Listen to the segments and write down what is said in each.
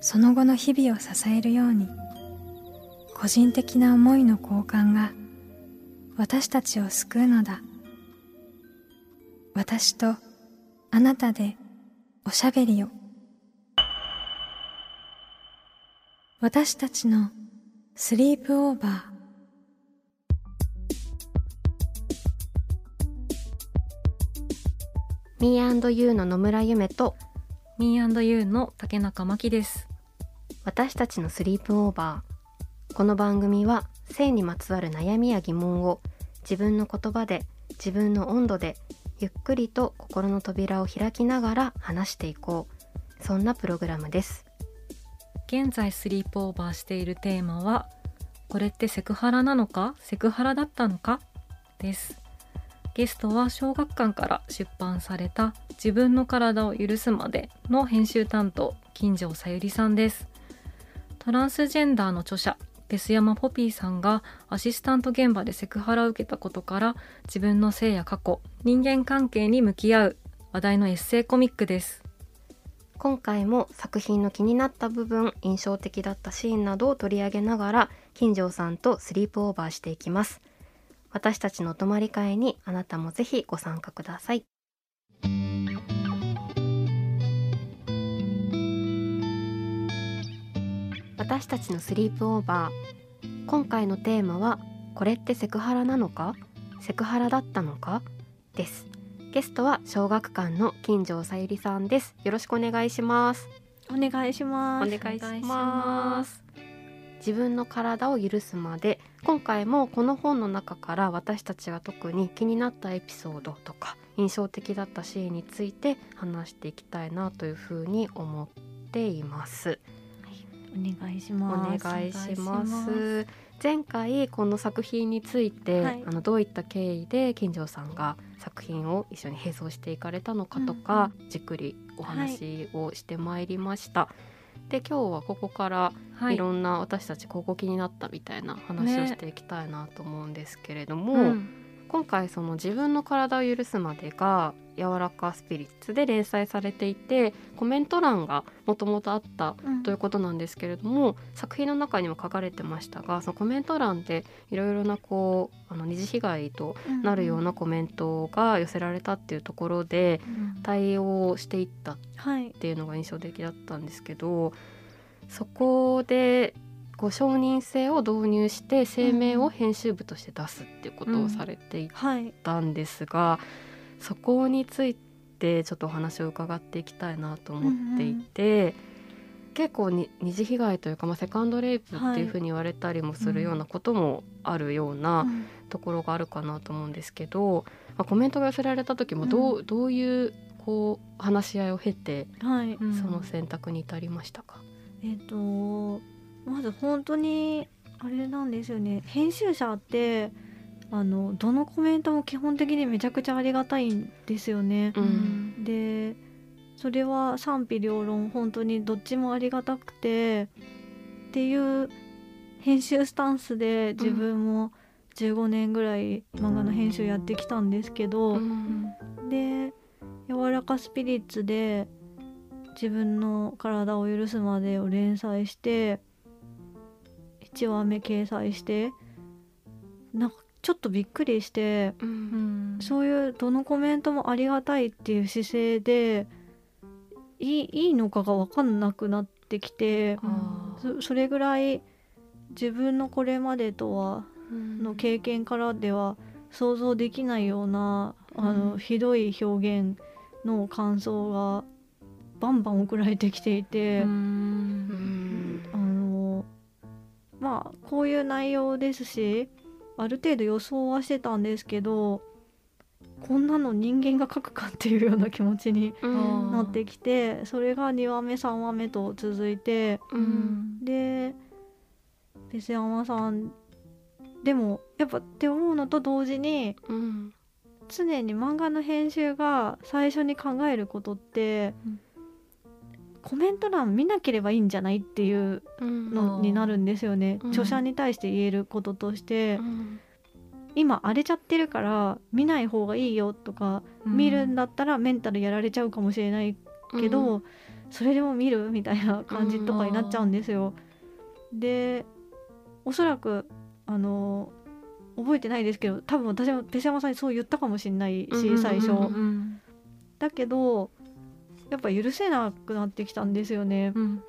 その後の日々を支えるように、個人的な思いの交換が私たちを救うのだ。私とあなたでおしゃべりを。私たちのスリープオーバー。ミー&ユーの野村夢とミー&ユーの竹中真希です。私たちのスリープオーバー。この番組は性にまつわる悩みや疑問を自分の言葉で自分の温度でゆっくりと心の扉を開きながら話していこう、そんなプログラムです。現在スリープオーバーしているテーマは、これってセクハラなのか、セクハラだったのかです。ゲストは小学館から出版された自分の体を許すまでの編集担当、金城さゆりさんです。トランスジェンダーの著者別山ポピーさんがアシスタント現場でセクハラを受けたことから、自分の性や過去、人間関係に向き合う話題のエッセイコミックです。今回も作品の気になった部分、印象的だったシーンなどを取り上げながら、金城さんとスリープオーバーしていきます。私たちのお泊まり会にあなたもぜひご参加ください。私たちのスリープオーバー。今回のテーマは、これってセクハラなのか、セクハラだったのかです。ゲストは小学館の金城さゆりさんです。よろしくお願いします。お願いします。お願いします。自分の体を許すまで、今回もこの本の中から私たちが特に気になったエピソードとか印象的だったシーンについて話していきたいなというふうに思っています。お願いします。お願いします。前回この作品について、はい、どういった経緯で金城さんが作品を一緒に並走していかれたのかとか、うんうん、じっくりお話をしてまいりました、はい、で今日はここからいろんな私たちここ気になったみたいな話をしていきたいなと思うんですけれども、ね、今回その自分の体を許すまでが柔らかスピリッツで連載されていて、コメント欄がもともとあったということなんですけれども、作品の中にも書かれてましたが、そのコメント欄でいろいろなこう二次被害となるようなコメントが寄せられたっていうところで対応していったっていうのが印象的だったんですけど、そこでご承認制を導入して声明を編集部として出すっていうことをされていたんですが、そこについてちょっとお話を伺っていきたいなと思っていて、結構に二次被害というか、セカンドレイプっていうふうに言われたりもするようなこともあるようなところがあるかなと思うんですけど、コメントが寄せられた時もどういうこう話し合いを経てその選択に至りましたか？まず本当にあれなんですよね。編集者ってどのコメントも基本的にめちゃくちゃありがたいんですよね、うん、でそれは賛否両論本当にどっちもありがたくてっていう編集スタンスで自分も15年ぐらい漫画の編集やってきたんですけど、で柔らかスピリッツで自分の体を許すまでを連載して1話目掲載して、なんかちょっとびっくりして、うん、そういうどのコメントもありがたいっていう姿勢でいいのかが分かんなくなってきて、それぐらい自分のこれまでとはの経験からでは想像できないような、ひどい表現の感想がバンバン送られてきていて、こういう内容ですしある程度予想はしてたんですけど、こんなの人間が書くかっていうような気持ちになってきて、それが2話目3話目と続いて、うん、でペセヤマさんでもやっぱって思うのと同時に、うん、常に漫画の編集が最初に考えることって、うん、コメント欄見なければいいんじゃないっていうのになるんですよね、うん、著者に対して言えることとして、うん、今荒れちゃってるから見ない方がいいよとか、うん、見るんだったらメンタルやられちゃうかもしれないけど、うん、それでも見るみたいな感じとかになっちゃうんですよ、うん、でおそらく覚えてないですけど多分私もペセヤマさんにそう言ったかもしれないし最初、うんうんうんうん、だけどやっぱ許せなくなってきたんですよね、うん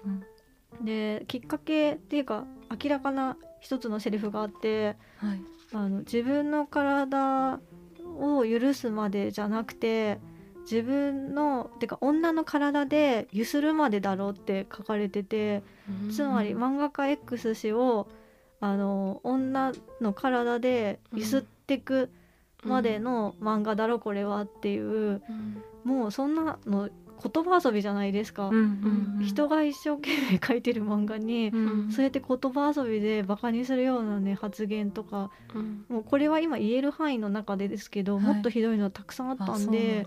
うん、できっかけっていうか明らかな一つのセリフがあって、はい、自分の体を許すまでじゃなくて自分のてか女の体でゆするまでだろうって書かれてて、うん、つまり漫画家 X 氏を女の体でゆすってくまでの漫画だろこれはっていう、うん、もうそんなの言葉遊びじゃないですか、うんうんうん、人が一生懸命描いてる漫画に、うん、そうやって言葉遊びでバカにするようなね発言とか、うん、もうこれは今言える範囲の中でですけど、はい、もっとひどいのはたくさんあったんで、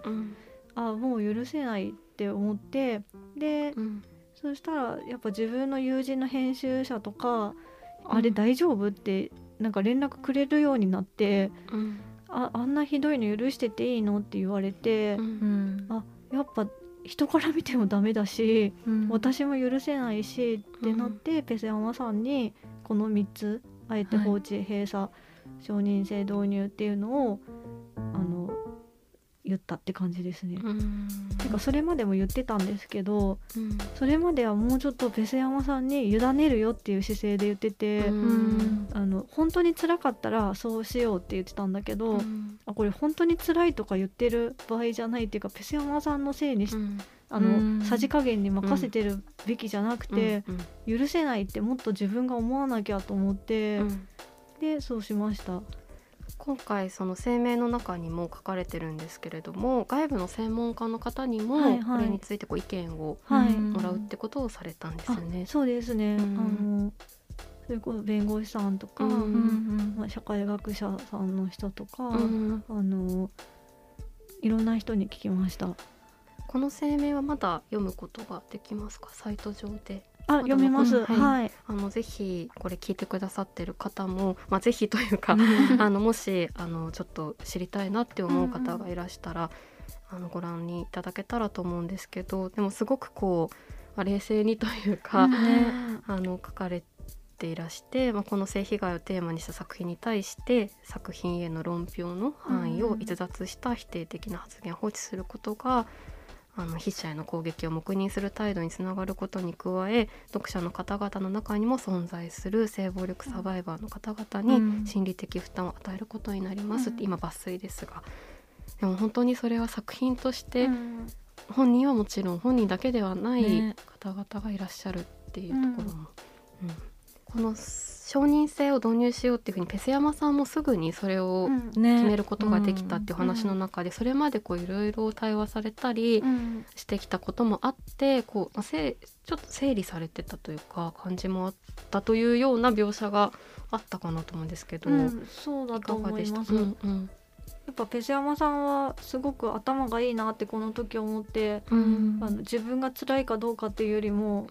あ、もう許せないって思ってで、うん、そしたらやっぱ自分の友人の編集者とかあれ大丈夫ってなんか連絡くれるようになって、うん、あんなひどいの許してていいのって言われて、うん、あやっぱ人から見てもダメだし、うん、私も許せないしってなって、うん、ペセヤマさんにこの3つあえて放置、はい、閉鎖承認制導入っていうのを言ったって感じですね。てかそれまでも言ってたんですけど、うん、それまではもうちょっとペセヤマさんに委ねるよっていう姿勢で言ってて、本当に辛かったらそうしようって言ってたんだけど、あこれ本当に辛いとか言ってる場合じゃないっていうかペセヤマさんのせいにさじ加減に任せてるべきじゃなくて、許せないってもっと自分が思わなきゃと思って、でそうしました。今回その声明の中にも書かれてるんですけれども、外部の専門家の方にもこれについてこう意見をもらうってことをされたんですよね、はいはい、そうですね、それこそ弁護士さんとか、まあ、社会学者さんの人とか、いろんな人に聞きました。この声明はまだ読むことができますか？サイト上で読めます、はいはい、ぜひこれ聞いてくださってる方も、まあ、ぜひというかもしちょっと知りたいなって思う方がいらしたら、ご覧にいただけたらと思うんですけど、でもすごくこう冷静にというか、書かれていらして、まあ、この性被害をテーマにした作品に対して作品への論評の範囲を逸脱した否定的な発言を放置することが筆者への攻撃を黙認する態度につながることに加え、読者の方々の中にも存在する性暴力サバイバーの方々に心理的負担を与えることになりますって、今抜粋ですが、でも本当にそれは作品として、本人はもちろん本人だけではない方々がいらっしゃるっていうところも、この承認制を導入しようっていうふうにペセヤマさんもすぐにそれを決めることができたっていう話の中で、それまでいろいろ対話されたりしてきたこともあってちょっと整理されてたというか感じもあったというような描写があったかなと思うんですけど、そうだと思います。やっぱペセヤマさんはすごく頭がいいなってこの時思って、自分が辛いかどうかっていうよりも、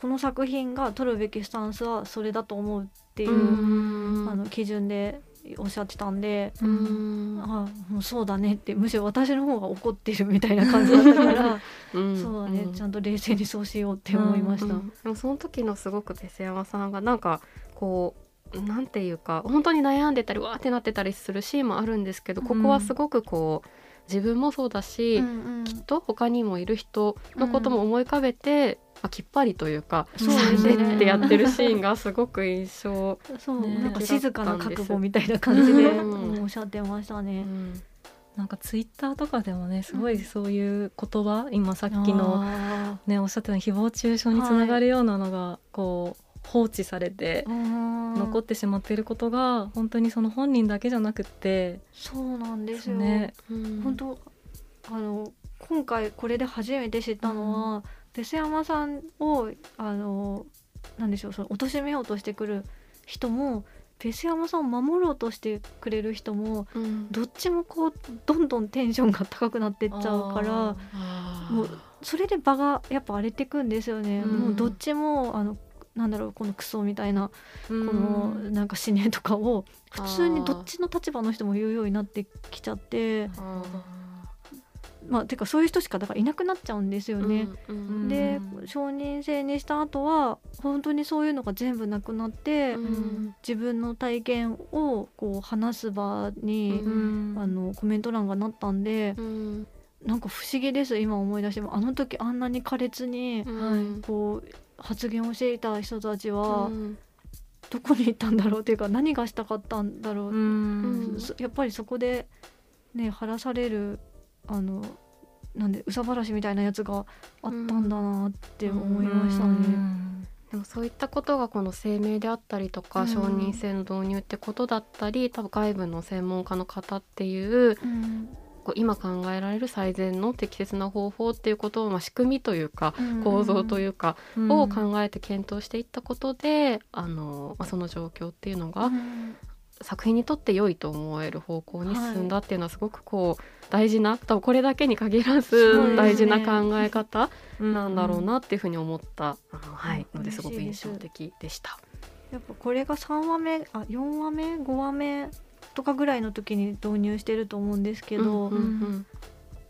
この作品が取るべきスタンスはそれだと思うっていう、基準でおっしゃってたんで、あもうそうだねって、むしろ私の方が怒ってるみたいな感じだったからそうだね、ちゃんと冷静にそうしようって思いました、でもその時のすごくペセヤマさんがなんかこうなんていうか本当に悩んでたりわーってなってたりするシーンもあるんですけど、ここはすごく自分もそうだし、きっと他にもいる人のことも思い浮かべて、きっぱりというかってやってるシーンがすごく印象そう、なんか静かな覚悟みたいな感じでおっしゃってましたね、なんかツイッターとかでもねすごいそういう言葉、今さっきの、ね、おっしゃってた誹謗中傷につながるようなのがこう放置されて残ってしまっていることが本当にその本人だけじゃなくて。そうなんですよね、うん、本当今回これで初めて知ったのは、うん、デス山さんをなんでしょう、その貶めようとしてくる人もデス山さんを守ろうとしてくれる人も、うん、どっちもこうどんどんテンションが高くなってっちゃうからもうそれで場がやっぱ荒れてくんですよね、うん、もうどっちもなんだろう、このクソみたいな、うん、このなんか死ねとかを普通にどっちの立場の人も言うようになってきちゃって、まあ、てかそういう人しかだからいなくなっちゃうんですよね、うん、で承認制にした後は本当にそういうのが全部なくなって、うん、自分の体験をこう話す場に、うん、コメント欄がなったんで、うん、なんか不思議です。今思い出してもあの時あんなに苛烈に、うん、こう発言をしていた人たちは、うん、どこに行ったんだろうというか何がしたかったんだろう、うん、やっぱりそこでね晴らされるなんで憂さ晴らしみたいなやつがあったんだなって思いましたね、うん、でもそういったことがこの声明であったりとか、うん、承認制の導入ってことだったり多分外部の専門家の方っていう、うん今考えられる最善の適切な方法っていうことを、まあ、仕組みというか構造というかを考えて検討していったことでまあ、その状況っていうのが作品にとって良いと思える方向に進んだっていうのはすごくこう大事な、多分これだけに限らず大事な考え方なんだろうなっていうふうに思ったのですごく印象的でした。やっぱこれが3話目、4話目、5話目とかぐらいの時に導入してると思うんですけど、うんうんうん、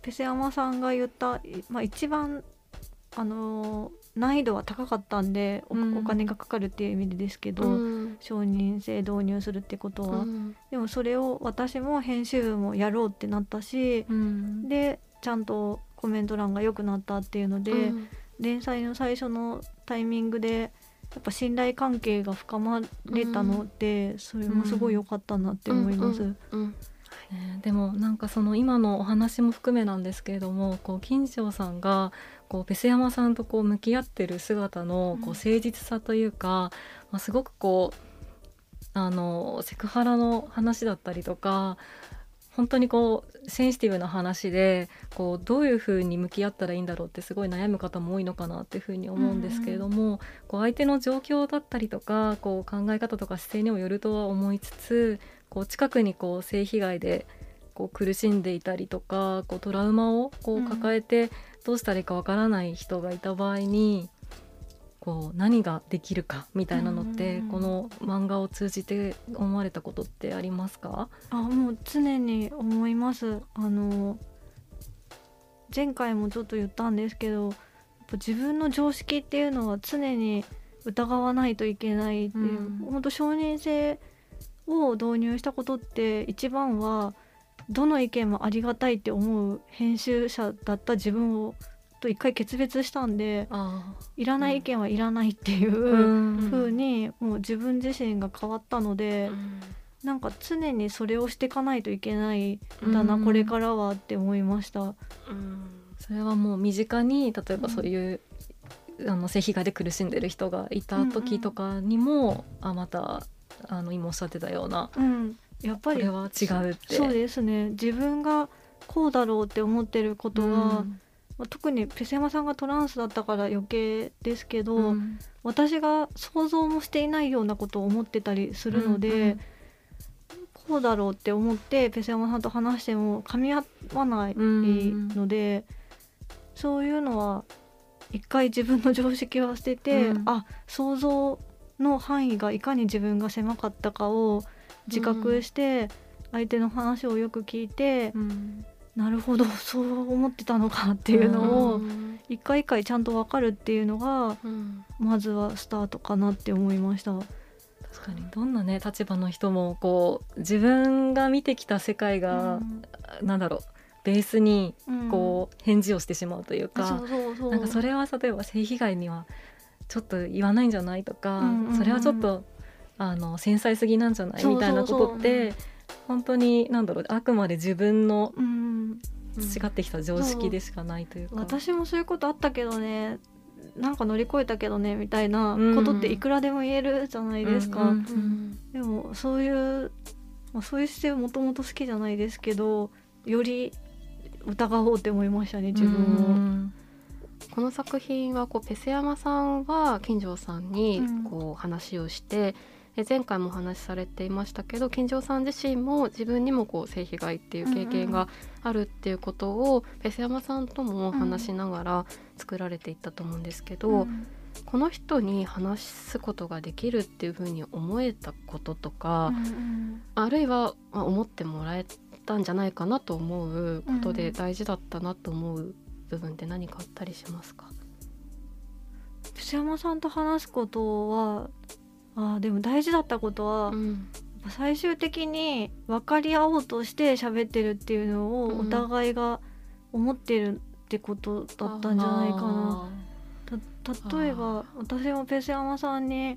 ペセヤマさんが言った、まあ、一番難易度は高かったんで お金がかかるっていう意味でですけど、うん、承認制導入するってことは、うん、でもそれを私も編集部もやろうってなったし、うん、でちゃんとコメント欄が良くなったっていうので、うん、連載の最初のタイミングでやっぱ信頼関係が深まれたので、うん、それもすごい良かったなって思います、うんうんうんでもなんかその今のお話も含めなんですけれどもこう金城さんがこうペセヤマさんとこう向き合ってる姿のこう誠実さというか、まあ、すごくこうセクハラの話だったりとか本当にこうセンシティブな話でこうどういうふうに向き合ったらいいんだろうってすごい悩む方も多いのかなっていうふうに思うんですけれども、うん、こう相手の状況だったりとかこう考え方とか姿勢にもよるとは思いつつこう近くにこう性被害でこう苦しんでいたりとかこうトラウマをこう抱えてどうしたらいいかわからない人がいた場合にこう何ができるかみたいなのって、うん、この漫画を通じて思われたことってありますか？もう常に思います。前回もちょっと言ったんですけどやっぱ自分の常識っていうのは常に疑わないといけないっていう、うん、本当承認制を導入したことって一番はどの意見もありがたいって思う編集者だった自分をと一回決別したんでいらない意見はいらないっていう風にもう自分自身が変わったので、うん、なんか常にそれをしていかないといけないだな、うん、これからはって思いました、うん、それはもう身近に例えばそういう、うん、性被害で苦しんでる人がいた時とかにも、うんうん、また今おっしゃってたような、うん、やっぱりこれは違うってそうですね自分がこうだろうって思ってることが、うん特にペセヤマさんがトランスだったから余計ですけど、うん、私が想像もしていないようなことを思ってたりするので、うんうん、こうだろうって思ってペセヤマさんと話しても噛み合わないので、うん、そういうのは一回自分の常識は捨てて、うん、想像の範囲がいかに自分が狭かったかを自覚して、うん、相手の話をよく聞いて、うんなるほどそう思ってたのかっていうのを一回一回ちゃんと分かるっていうのがまずはスタートかなって思いました。確かにどんなね立場の人もこう自分が見てきた世界がなんだろうベースにこう返事をしてしまうというかなんかそれは例えば性被害にはちょっと言わないんじゃないとかそれはちょっと繊細すぎなんじゃないみたいなことって本当に何だろうあくまで自分の違ってきた常識でしかないというか、うん、私もそういうことあったけどねなんか乗り越えたけどねみたいなことっていくらでも言えるじゃないですか、うんうんうん、でもそういう、まあ、そういう姿勢もともと好きじゃないですけど、より疑おうって思いましたね自分を、うん、この作品はこうペセヤマさんは金城さんにこう話をして、うん、前回もお話しされていましたけど、金城さん自身も自分にもこう性被害っていう経験があるっていうことをペセヤマさんとも話しながら作られていったと思うんですけど、うんうん、この人に話すことができるっていうふうに思えたこととか、うんうん、あるいは思ってもらえたんじゃないかなと思うことで大事だったなと思う部分って何かあったりしますか？藤山さんと話すことはでも大事だったことは、うん、最終的に分かり合おうとして喋ってるっていうのをお互いが思ってるってことだったんじゃないかな、例えば私もペセヤマさんに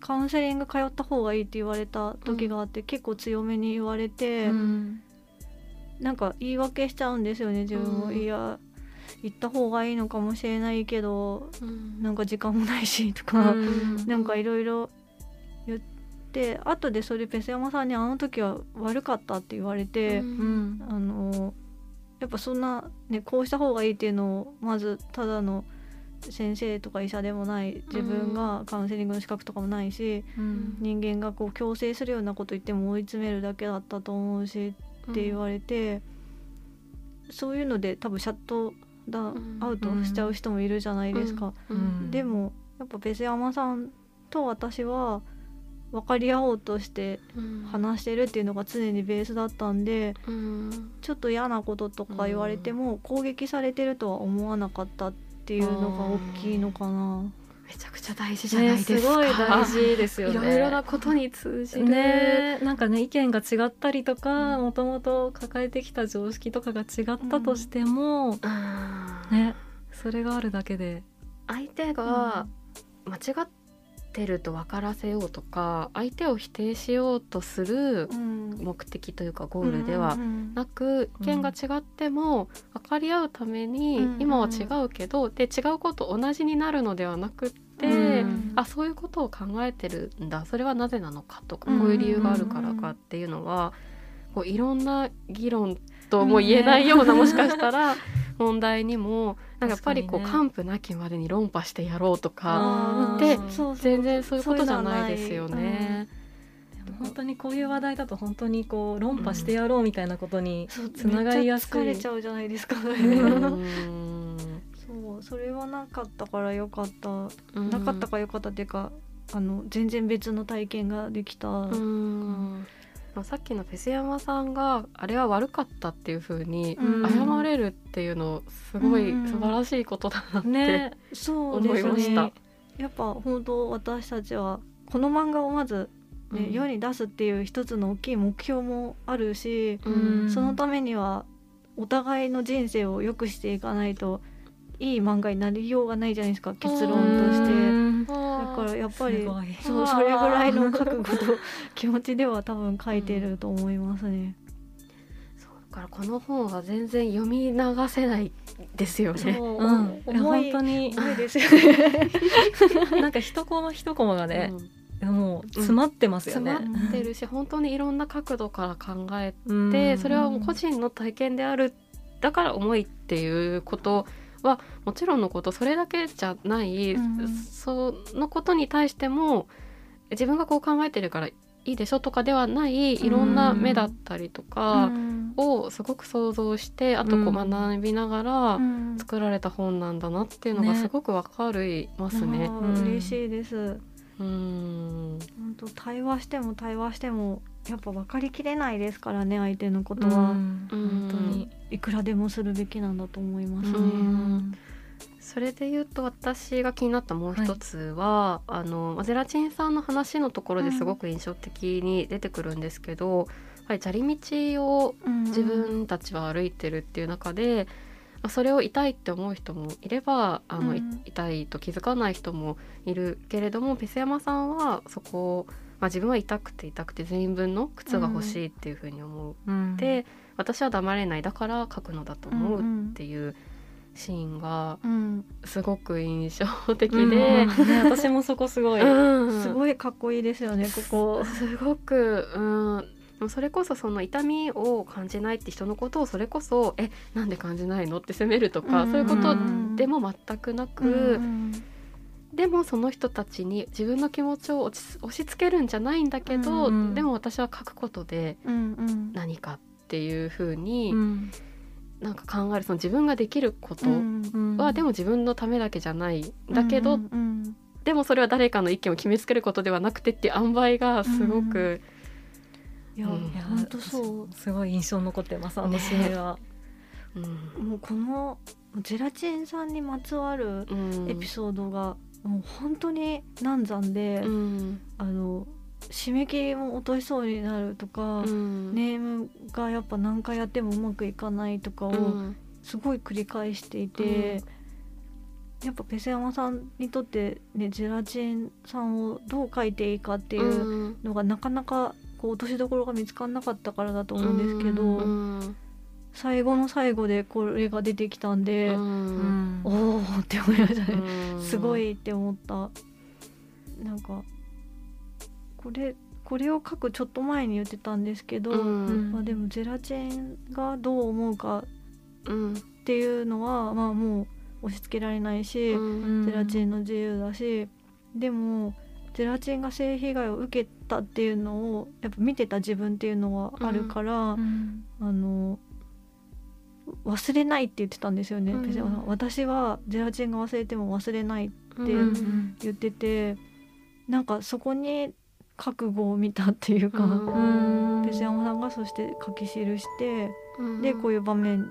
カウンセリング通った方がいいって言われた時があって、うん、結構強めに言われて、うん、なんか言い訳しちゃうんですよね自分も、うん、いや行った方がいいのかもしれないけど、うん、なんか時間もないしとか、うん、なんかいろいろ言って後でそれペセヤマさんにあの時は悪かったって言われて、うん、やっぱそんな、ね、こうした方がいいっていうのをまずただの先生とか医者でもない自分がカウンセリングの資格とかもないし、うん、人間がこう強制するようなこと言っても追い詰めるだけだったと思うしって言われて、うん、そういうので多分シャットダウン、うん、アウトしちゃう人もいるじゃないですか、うんうん、でもやっぱペセヤマさんと私は分かり合おうとして話してるっていうのが常にベースだったんで、うん、ちょっと嫌なこととか言われても攻撃されてるとは思わなかったっていうのが大きいのかな。めちゃくちゃ大事じゃないですか、ね、すごい大事ですよね。いろいろなことに通じる、ね、なんかね意見が違ったりとか、もともと抱えてきた常識とかが違ったとしても、うんね、それがあるだけで相手が間違ってると分からせようとか、相手を否定しようとする目的というかゴールではなく、意見が違っても分かり合うために今は違うけどで違うこと同じになるのではなくって、あそういうことを考えてるんだ、それはなぜなのかとか、こういう理由があるからかっていうのはこういろんな議論とも言えないような、もしかしたら問題にもなんかやっぱりこう、ね、完膚なきまでに論破してやろうとかで全然そういうことじゃないですよね。でも本当にこういう話題だと本当にこう論破してやろうみたいなことにつながりやすい、うん、めっちゃ疲れちゃうじゃないですか、ね、うんそうそれはなかったからよかった、うん、なかったからよかったっていうか全然別の体験ができた、うんまあ、さっきのペセヤマさんがあれは悪かったっていう風に謝れるっていうのすごい素晴らしいことだなって、うんね、そうですね、思いました。やっぱ本当私たちはこの漫画をまず、ねうん、世に出すっていう一つの大きい目標もあるし、うん、そのためにはお互いの人生を良くしていかないといい漫画になりようがないじゃないですか、結論として。だからやっぱりそうそれぐらいの覚悟と気持ちでは多分書いてると思いますね、うん、そうだからこの本は全然読み流せないですよね。そう、うん、本当に重いですよねなんか一コマ一コマがね、うん、もう詰まってますよね、うん、詰まってるし本当にいろんな角度から考えてそれはもう個人の体験であるだから重いっていうことはもちろんのことそれだけじゃない、うん、そのことに対しても自分がこう考えてるからいいでしょとかではないいろんな目だったりとかをすごく想像して、うん、あとこう学びながら作られた本なんだなっていうのがすごくわかりますね、うん、嬉しいです、うん、本当対話しても対話してもやっぱ分かりきれないですからね、相手のことは、うん、本当にいくらでもするべきなんだと思いますね、うん、それで言うと私が気になったもう一つは、はい、ゼラチンさんの話のところですごく印象的に出てくるんですけど、はい、砂利道を自分たちは歩いてるっていう中で、うん、それを痛いって思う人もいればうん、痛いと気づかない人もいるけれども、ペセヤマさんはそこをまあ、自分は痛くて全員分の靴が欲しいっていう風に思って、うん、私は黙れないだから書くのだと思うっていう、うんシーンがすごく印象的で、うんうんね、私もそこすごい、うん、すごいかっこいいですよねここ すごく、うん、それこそその痛みを感じないって人のことをそれこそなんで感じないのって責めるとか、うん、そういうことでも全くなく、うん、でもその人たちに自分の気持ちを押し付けるんじゃないんだけど、うん、でも私は書くことで何かっていう風に、うんなんか考えるその自分ができることは、うんうん、でも自分のためだけじゃないだけど、うんうん、でもそれは誰かの意見を決めつけることではなくてっていう塩梅がすごく、うん、いや本当そうすごい印象に残ってます私は、ねうん、もうこのゼラチンさんにまつわるエピソードがもう本当に難産で、うん、締め切りも落としそうになるとか、うん、ネームがやっぱ何回やってもうまくいかないとかをすごい繰り返していて、うん、やっぱペセヤマさんにとって、ね、ゼラチンさんをどう書いていいかっていうのがなかなかこう落としどころが見つからなかったからだと思うんですけど、うん、最後の最後でこれが出てきたんで、うん、おーって思いましたね、うん、すごいって思った。なんかこれを書くちょっと前に言ってたんですけど、うんまあ、でもゼラチンがどう思うかっていうのは、うんまあ、もう押し付けられないし、うん、ゼラチンの自由だし、でもゼラチンが性被害を受けたっていうのをやっぱ見てた自分っていうのはあるから、うんうん、忘れないって言ってたんですよね、うん、私はゼラチンが忘れても忘れないって言ってて、うん、なんかそこに覚悟を見たっていうか、ペセヤマさんがそして書き記して、うん、でこういう場面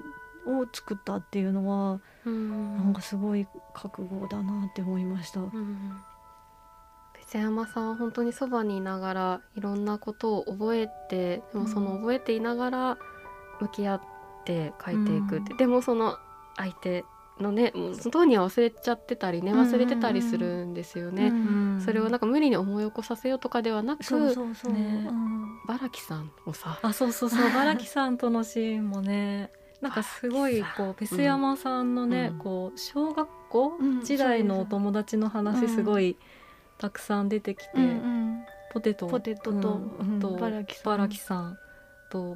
を作ったっていうのは、うん、なんかすごい覚悟だなって思いました、うん、ペセヤマさんは本当にそばにいながらいろんなことを覚えて、でもその覚えていながら向き合って書いていくって、うん、でもその相手のね、当には忘れちゃってたりね、忘れてたりするんですよね、うんうんうん、それをなんか無理に思い起こさせようとかではなく、そう、ねうん、バラキさんをさあそうバラキさんとのシーンもねなんかすごいこうペセヤマさんのね、うん、こう小学校時代のお友達の話、うん、すごいたくさん出てきて、うんうん、ポテトと、うん、とバラキさん、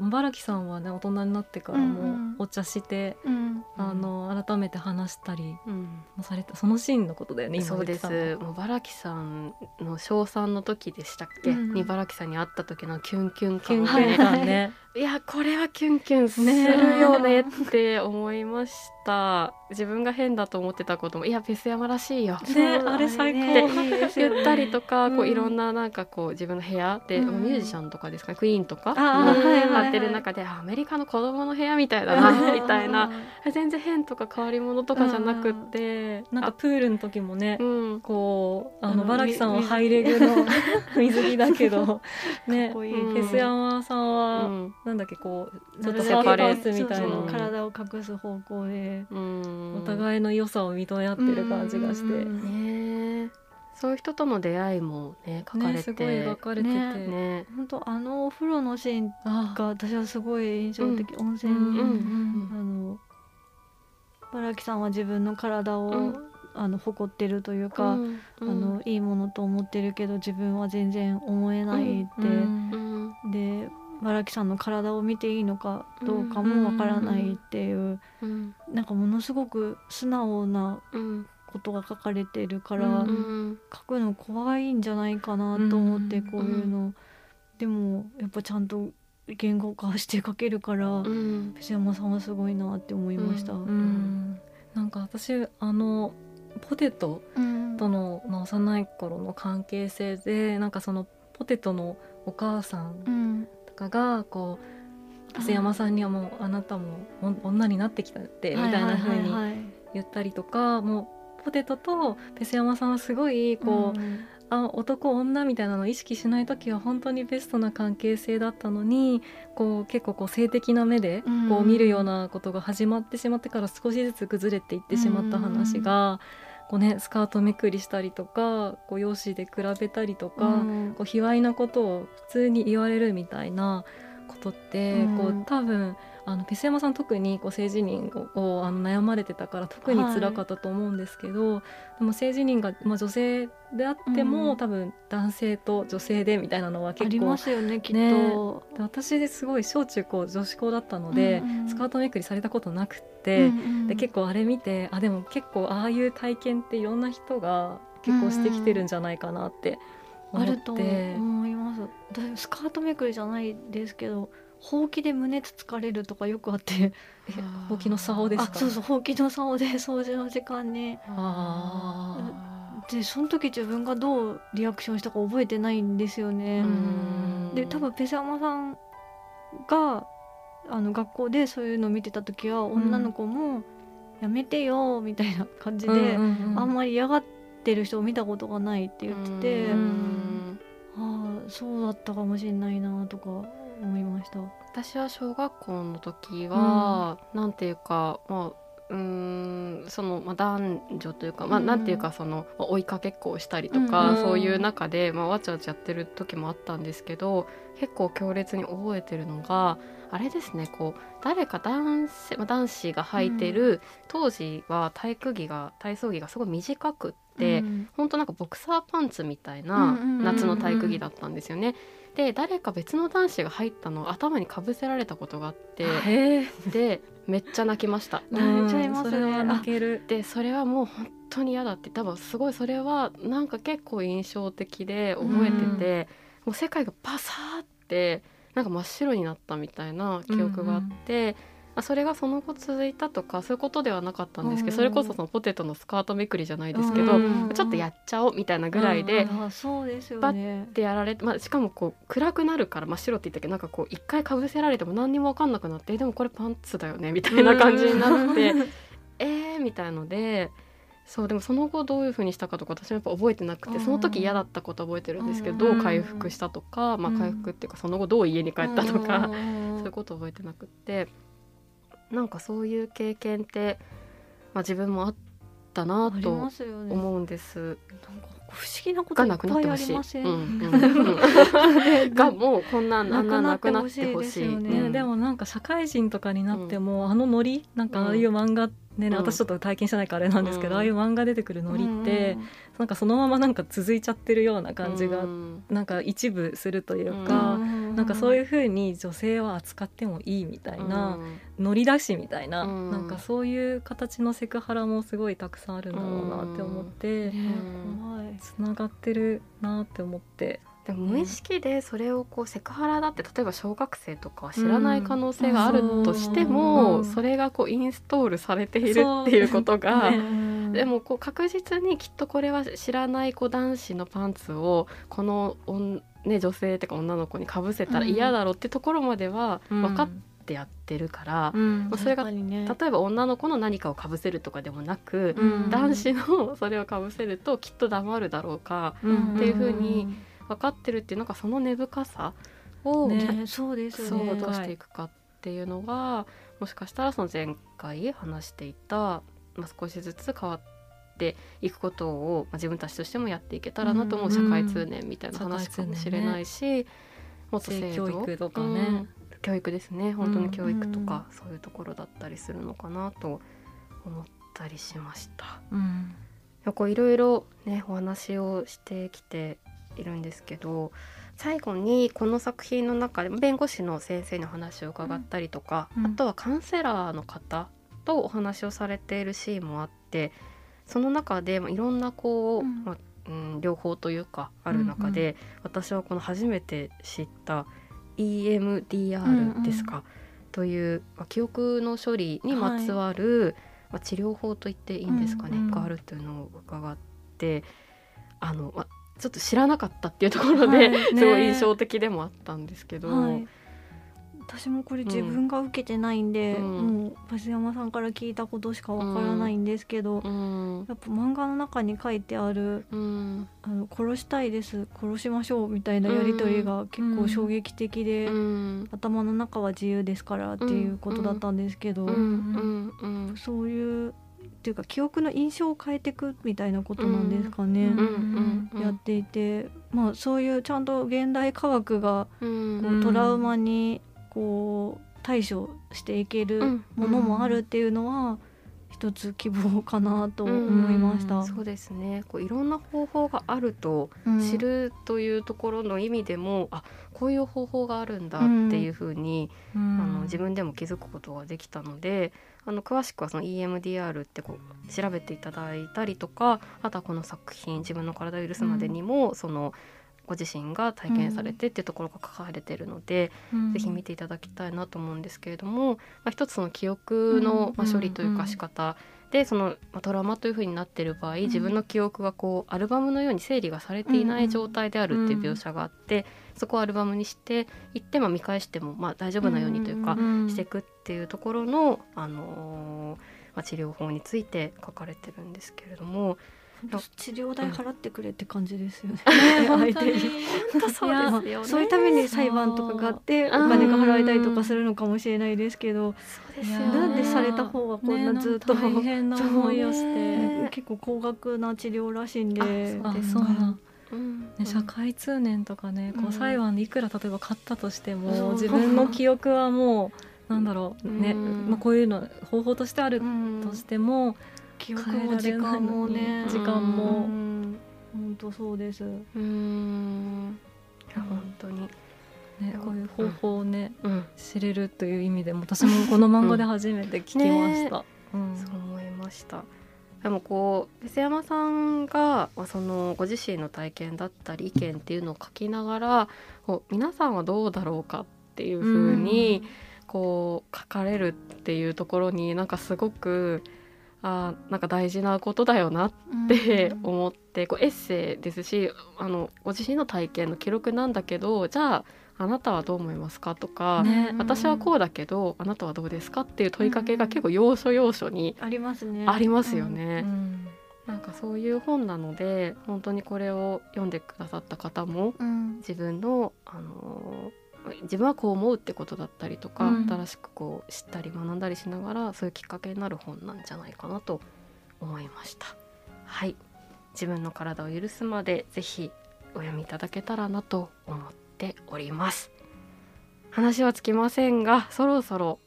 バラキさんはね大人になってからもお茶して、うんうん、改めて話したりもされた、うん、そのシーンのことだよね今言ってたの。そうです。もうバラキさんの小3の時でしたっけ、うん、にバラキさんに会った時のキュンキュン感ねいやこれはキュンキュンするよねって思いました、ね、自分が変だと思ってたこともいやペセヤマらしいよ、ね、あれ最高って言ったりとか、うん、こういろんな、 なんかこう自分の部屋で、うん、ミュージシャンとかですかねクイーンとかやってる中でアメリカの子供の部屋みたいだなみたいな全然変とか変わり者とかじゃなくってなんかプールの時もね、うん、こうバラキさんはハイレグの水着だけどね、かっこいい、うん、ペセヤマさんは、うんなんだっけこうちょっとセパレースみたいな体を隠す方向でお互いの良さを認め合ってる感じがして、ね、そういう人との出会いもね書かれて、ね、すごい描かれてて、ね、本当お風呂のシーンが私はすごい印象的、うん、温泉に、うんうん、バラキさんは自分の体を、うん誇ってるというか、うんうん、いいものと思ってるけど自分は全然思えないって、うんうん、でバラキさんの体を見ていいのかどうかもわからないっていう、うんうんうん、なんかものすごく素直なことが書かれてるから、うんうん、書くの怖いんじゃないかなと思ってこういうの、うんうん、でもやっぱちゃんと言語化して書けるから、うん、ペセヤマさんはすごいなって思いました、うんうん、なんか私ポテトとの、うん、幼い頃の関係性でなんかそのポテトのお母さん、うんがこうペセヤマさんにはもうあなたも女になってきたってみたいな風に言ったりとか、はいはいはいはい、もうポテトとペセヤマさんはすごいこう、うん、男女みたいなのを意識しない時は本当にベストな関係性だったのにこう結構こう性的な目でこう見るようなことが始まってしまってから少しずつ崩れていってしまった話が、うん、こうねスカートめくりしたりとかこう容姿で比べたりとか、うん、こう卑猥なことを普通に言われるみたいなことって、うん、こう多分ペス山さん特にこう性自認を悩まれてたから特に辛かったと思うんですけど、はい、でも性自認が、女性であっても、多分男性と女性でみたいなのは結構ありますよね、きっと。で私すごい小中高女子校だったので、スカートめくりされたことなくって、で結構あれ見て、あでも結構ああいう体験っていろんな人が結構してきてるんじゃないかなって思って、あると思います。スカートめくりじゃないですけど、ほうきで胸つつかれるとかよくあって、ほうきの竿ですか。そうそう、ほうきの竿で掃除の時間に、でその時自分がどうリアクションしたか覚えてないんですよね。で多分ペス山さんが学校でそういうのを見てた時は、女の子もやめてよみたいな感じで、あんまり嫌がってる人を見たことがないって言ってて、ああそうだったかもしれないなとか思いました。私は小学校の時は、なんていうか、男女というか、なんていうか、追いかけっこをしたりとか、そういう中で、わちゃわちゃやってる時もあったんですけど、結構強烈に覚えてるのがあれですね、こう誰か男子が履いてる、当時は体操着がすごい短くって、本当なんかボクサーパンツみたいな夏の体育着だったんですよね。で誰か別の男子が入ったのを頭にかぶせられたことがあって、でめっちゃ泣きました。泣いちゃいますね。それは泣ける。でそれはもう本当に嫌だって、多分すごいそれはなんか結構印象的で覚えてて、もう世界がバサーってなんか真っ白になったみたいな記憶があって、それがその後続いたとかそういうことではなかったんですけど、それこそポテトのスカートめくりじゃないですけど、ちょっとやっちゃおうみたいなぐらいで、そうですよね、バッてやられて、しかもこう暗くなるから真っ白って言ったけど、なんかこう一回かぶせられても何にも分かんなくなって、でもこれパンツだよねみたいな感じになって、みたいので、そうでもその後どういうふうにしたかとか私もやっぱ覚えてなくて、その時嫌だったことは覚えてるんですけど、どう回復したとか、回復っていうかその後どう家に帰ったとか、そういうこと覚えてなくって。なんかそういう経験って、自分もあったなと思うんです。なんか不思議なこといっぱいありません？がもうこんなんなくなってほしい。でもなんか社会人とかになっても、ノリ、なんかああいう漫画ね、私ちょっと体験してないからあれなんですけど、ああいう漫画出てくるノリって、なんかそのままなんか続いちゃってるような感じが、なんか一部するというか。なんかそういう風に女性は扱ってもいいみたいな、ノリだしみたいな、なんかそういう形のセクハラもすごいたくさんあるんだろうなって思って、つながってるなって思って。でも無意識でそれをこうセクハラだって、例えば小学生とかは知らない可能性があるとしても、それがこうインストールされているっていうことが、でもこう確実にきっとこれは知らない男子のパンツをこの女性とか女の子にかぶせたら嫌だろうってところまでは分かってやってるから、それが、例えば女の子の何かをかぶせるとかでもなく、男子のそれをかぶせるときっと黙るだろうかっていうふうに分かってるっていう、なんかその根深さをどうしていくかっていうのが、もしかしたらその前回話していた、少しずつ変わってっていくことを、自分たちとしてもやっていけたらなと思う、社会通念みたいな話かもしれないし、もっと制度、教育とかね、教育ですね、本当に教育とか、そういうところだったりするのかなと思ったりしました。いろいろねお話をしてきているんですけど、最後にこの作品の中で弁護士の先生の話を伺ったりとか、あとはカウンセラーの方とお話をされているシーンもあって、その中でいろんな両方というかある中で、私はこの初めて知った EMDR ですか、という、記憶の処理にまつわる、治療法と言っていいんですかね、があるというのを伺って、ちょっと知らなかったっていうところで、すごい印象的でもあったんですけど。私もこれ自分が受けてないんで、もうペス山さんから聞いたことしかわからないんですけど、やっぱ漫画の中に書いてある、殺したいです殺しましょうみたいなやり取りが結構衝撃的で、頭の中は自由ですからっていうことだったんですけど、そういうっていうか記憶の印象を変えていくみたいなことなんですかね、やっていて、そういうちゃんと現代科学がこうトラウマにこう対処していけるものもあるっていうのは、うん、一つ希望かなと思いました。そうですね、こういろんな方法があると知るというところの意味でも、あ、こういう方法があるんだっていうふうに、自分でも気づくことができたので、詳しくはその EMDR ってこう調べていただいたりとか、あとはこの作品自分の体を許すまでにも、そのご自身が体験されてっていうところが書かれているので、ぜひ見ていただきたいなと思うんですけれども、一つその記憶の処理というか仕方で、そのトラウマというふうになっている場合、自分の記憶がこうアルバムのように整理がされていない状態であるっていう描写があって、そこをアルバムにしていって、見返しても大丈夫なようにというかしていくっていうところの、治療法について書かれてるんですけれども、治療代払ってくれって感じですよね。相手にそうですよね。そういうために裁判とかがあってお金が払いたりとかするのかもしれないですけど、なんでされた方はこんなずっと大変な思いをして、結構高額な治療らしいんで、社会通念とかね、こう裁判でいくら例えば買ったとしても、自分の記憶はもうなんだろうね、こういうの方法としてあるとしても、記憶も時間もね、時間も本当そうです。本当にね、こういう方法をね、知れるという意味でも、私もこの漫画で初めて聞きました。そう思いました。でもこう別山さんがそのご自身の体験だったり意見っていうのを書きながら、皆さんはどうだろうかっていうふうにこう書かれるっていうところに、なんかすごく。なんか大事なことだよなって思って、こうエッセイですし、ご自身の体験の記録なんだけど、じゃああなたはどう思いますかとか、私はこうだけどあなたはどうですかっていう問いかけが結構要所要所にありますね。ありますよね。なんかそういう本なので、本当にこれを読んでくださった方も、自分の自分はこう思うってことだったりとか、新しくこう知ったり学んだりしながら、そういうきっかけになる本なんじゃないかなと思いました。はい、自分の体を許すまで、ぜひお読みいただけたらなと思っております。話はつきませんが、そろそろ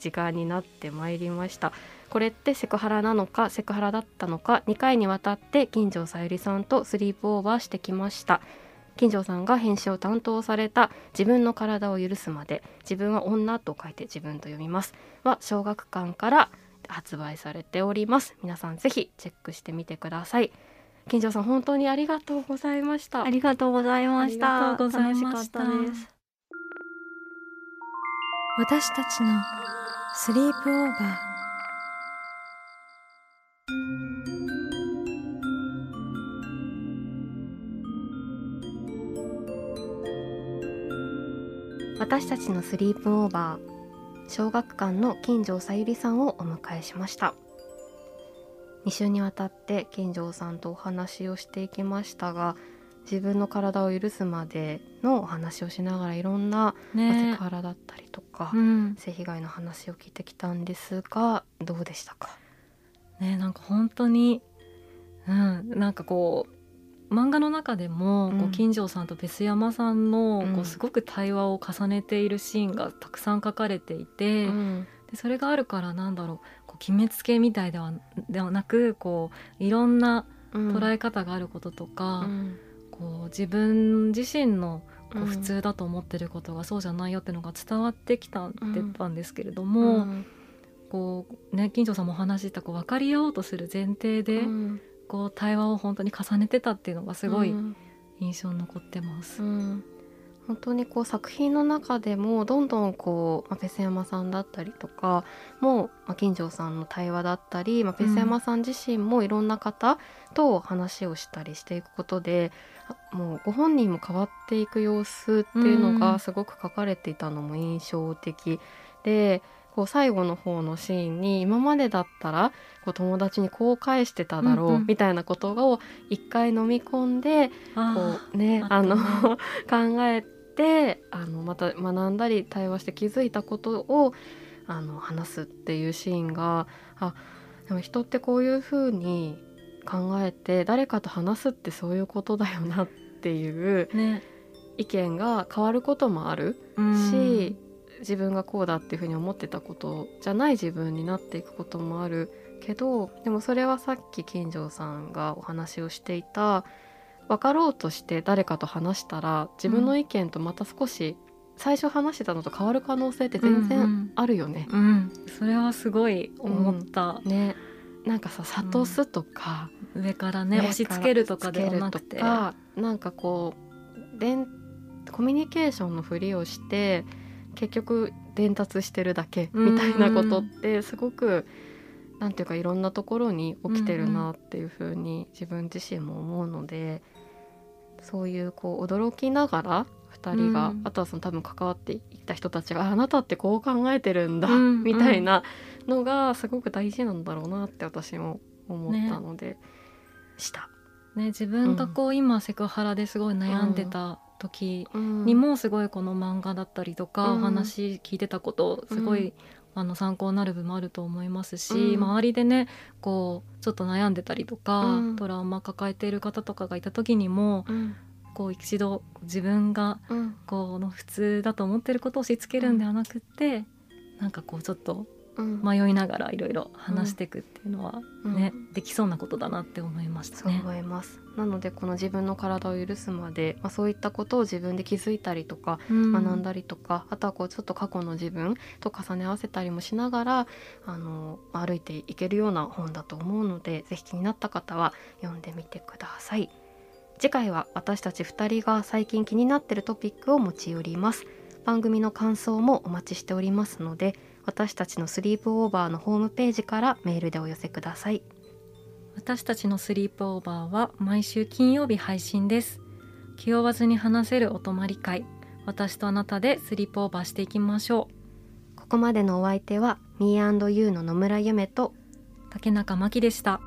時間になってまいりました。これってセクハラなのか、セクハラだったのか、2回にわたって金城さゆりさんとスリープオーバーしてきました。金城さんが編集を担当された自分の体を許すまで、自分は女と書いて自分と読みますは、小学館から発売されております。皆さんぜひチェックしてみてください。金城さん、本当にありがとうございました。ありがとうございました。楽しかったです。私たちのスリープオーバー。私たちのスリープオーバー、小学館の金城さゆりさんをお迎えしました。2週にわたって金城さんとお話をしていきましたが、自分の体を許すまでのお話をしながら、いろんなセクハラだったりとか、性被害の話を聞いてきたんですが、どうでしたかね。なんか本当に、なんかこう漫画の中でも、金城さんと別山さんのすごく対話を重ねているシーンがたくさん書かれていて、でそれがあるから、なんだろう、決めつけみたいではなく、こういろんな捉え方があることとか、こう自分自身のこう普通だと思ってることがそうじゃないよっていうのが伝わってきたんですけれども、こうね、金城さんもお話しした、こう分かり合おうとする前提で。こう対話を本当に重ねてたっていうのがすごい印象に残ってます。本当にこう作品の中でもどんどんこうペセヤマさんだったりとかも金城さんの対話だったり、ペセヤマさん自身もいろんな方と話をしたりしていくことで、もうご本人も変わっていく様子っていうのがすごく書かれていたのも印象的で。こう最後の方のシーンに、今までだったらこう友達にこう返してただろうみたいなことを一回飲み込んで、こうね、考えて、また学んだり対話して気づいたことを話すっていうシーンが、でも人ってこういうふうに考えて誰かと話すってそういうことだよなっていう、意見が変わることもあるし、自分がこうだっていうふうに思ってたことじゃない自分になっていくこともあるけど、でもそれはさっき金城さんがお話をしていた、分かろうとして誰かと話したら自分の意見とまた少し最初話してたのと変わる可能性って全然あるよね、うんうんうん、それはすごい思った、うん、ね、なんかさ、諭すとか、うん、上からね押し付けるとかではなくて、なんかこうコミュニケーションのふりをして結局伝達してるだけみたいなことってすごくなんていうかいろんなところに起きてるなっていうふうに自分自身も思うので、そういうこう驚きながら2人が、あとはその多分関わっていった人たちが、あなたってこう考えてるんだみたいなのがすごく大事なんだろうなって私も思ったのでした、ねね、自分がこう今セクハラですごい悩んでた時にもすごいこの漫画だったりとか話聞いてたことすごい参考になる部分もあると思いますし、周りでねこうちょっと悩んでたりとか、トラウマ抱えている方とかがいた時にも、こう一度自分がこの普通だと思ってることを押し付けるんではなくって、なんかこうちょっと迷いながらいろいろ話していくっていうのは、ね、できそうなことだなって思いましたね。そう思います。なのでこの自分の体を許すまで、そういったことを自分で気づいたりとか、学んだりとか、あとはこうちょっと過去の自分と重ね合わせたりもしながら歩いていけるような本だと思うので、ぜひ気になった方は読んでみてください。次回は私たち2人が最近気になっているトピックを持ち寄ります。番組の感想もお待ちしておりますので、私たちのスリープオーバーのホームページからメールでお寄せください。私たちのスリープオーバーは毎週金曜日配信です。気負わずに話せるお泊まり会、私とあなたでスリープオーバーしていきましょう。ここまでのお相手はMe&Youの野村ゆめと竹中真希でした。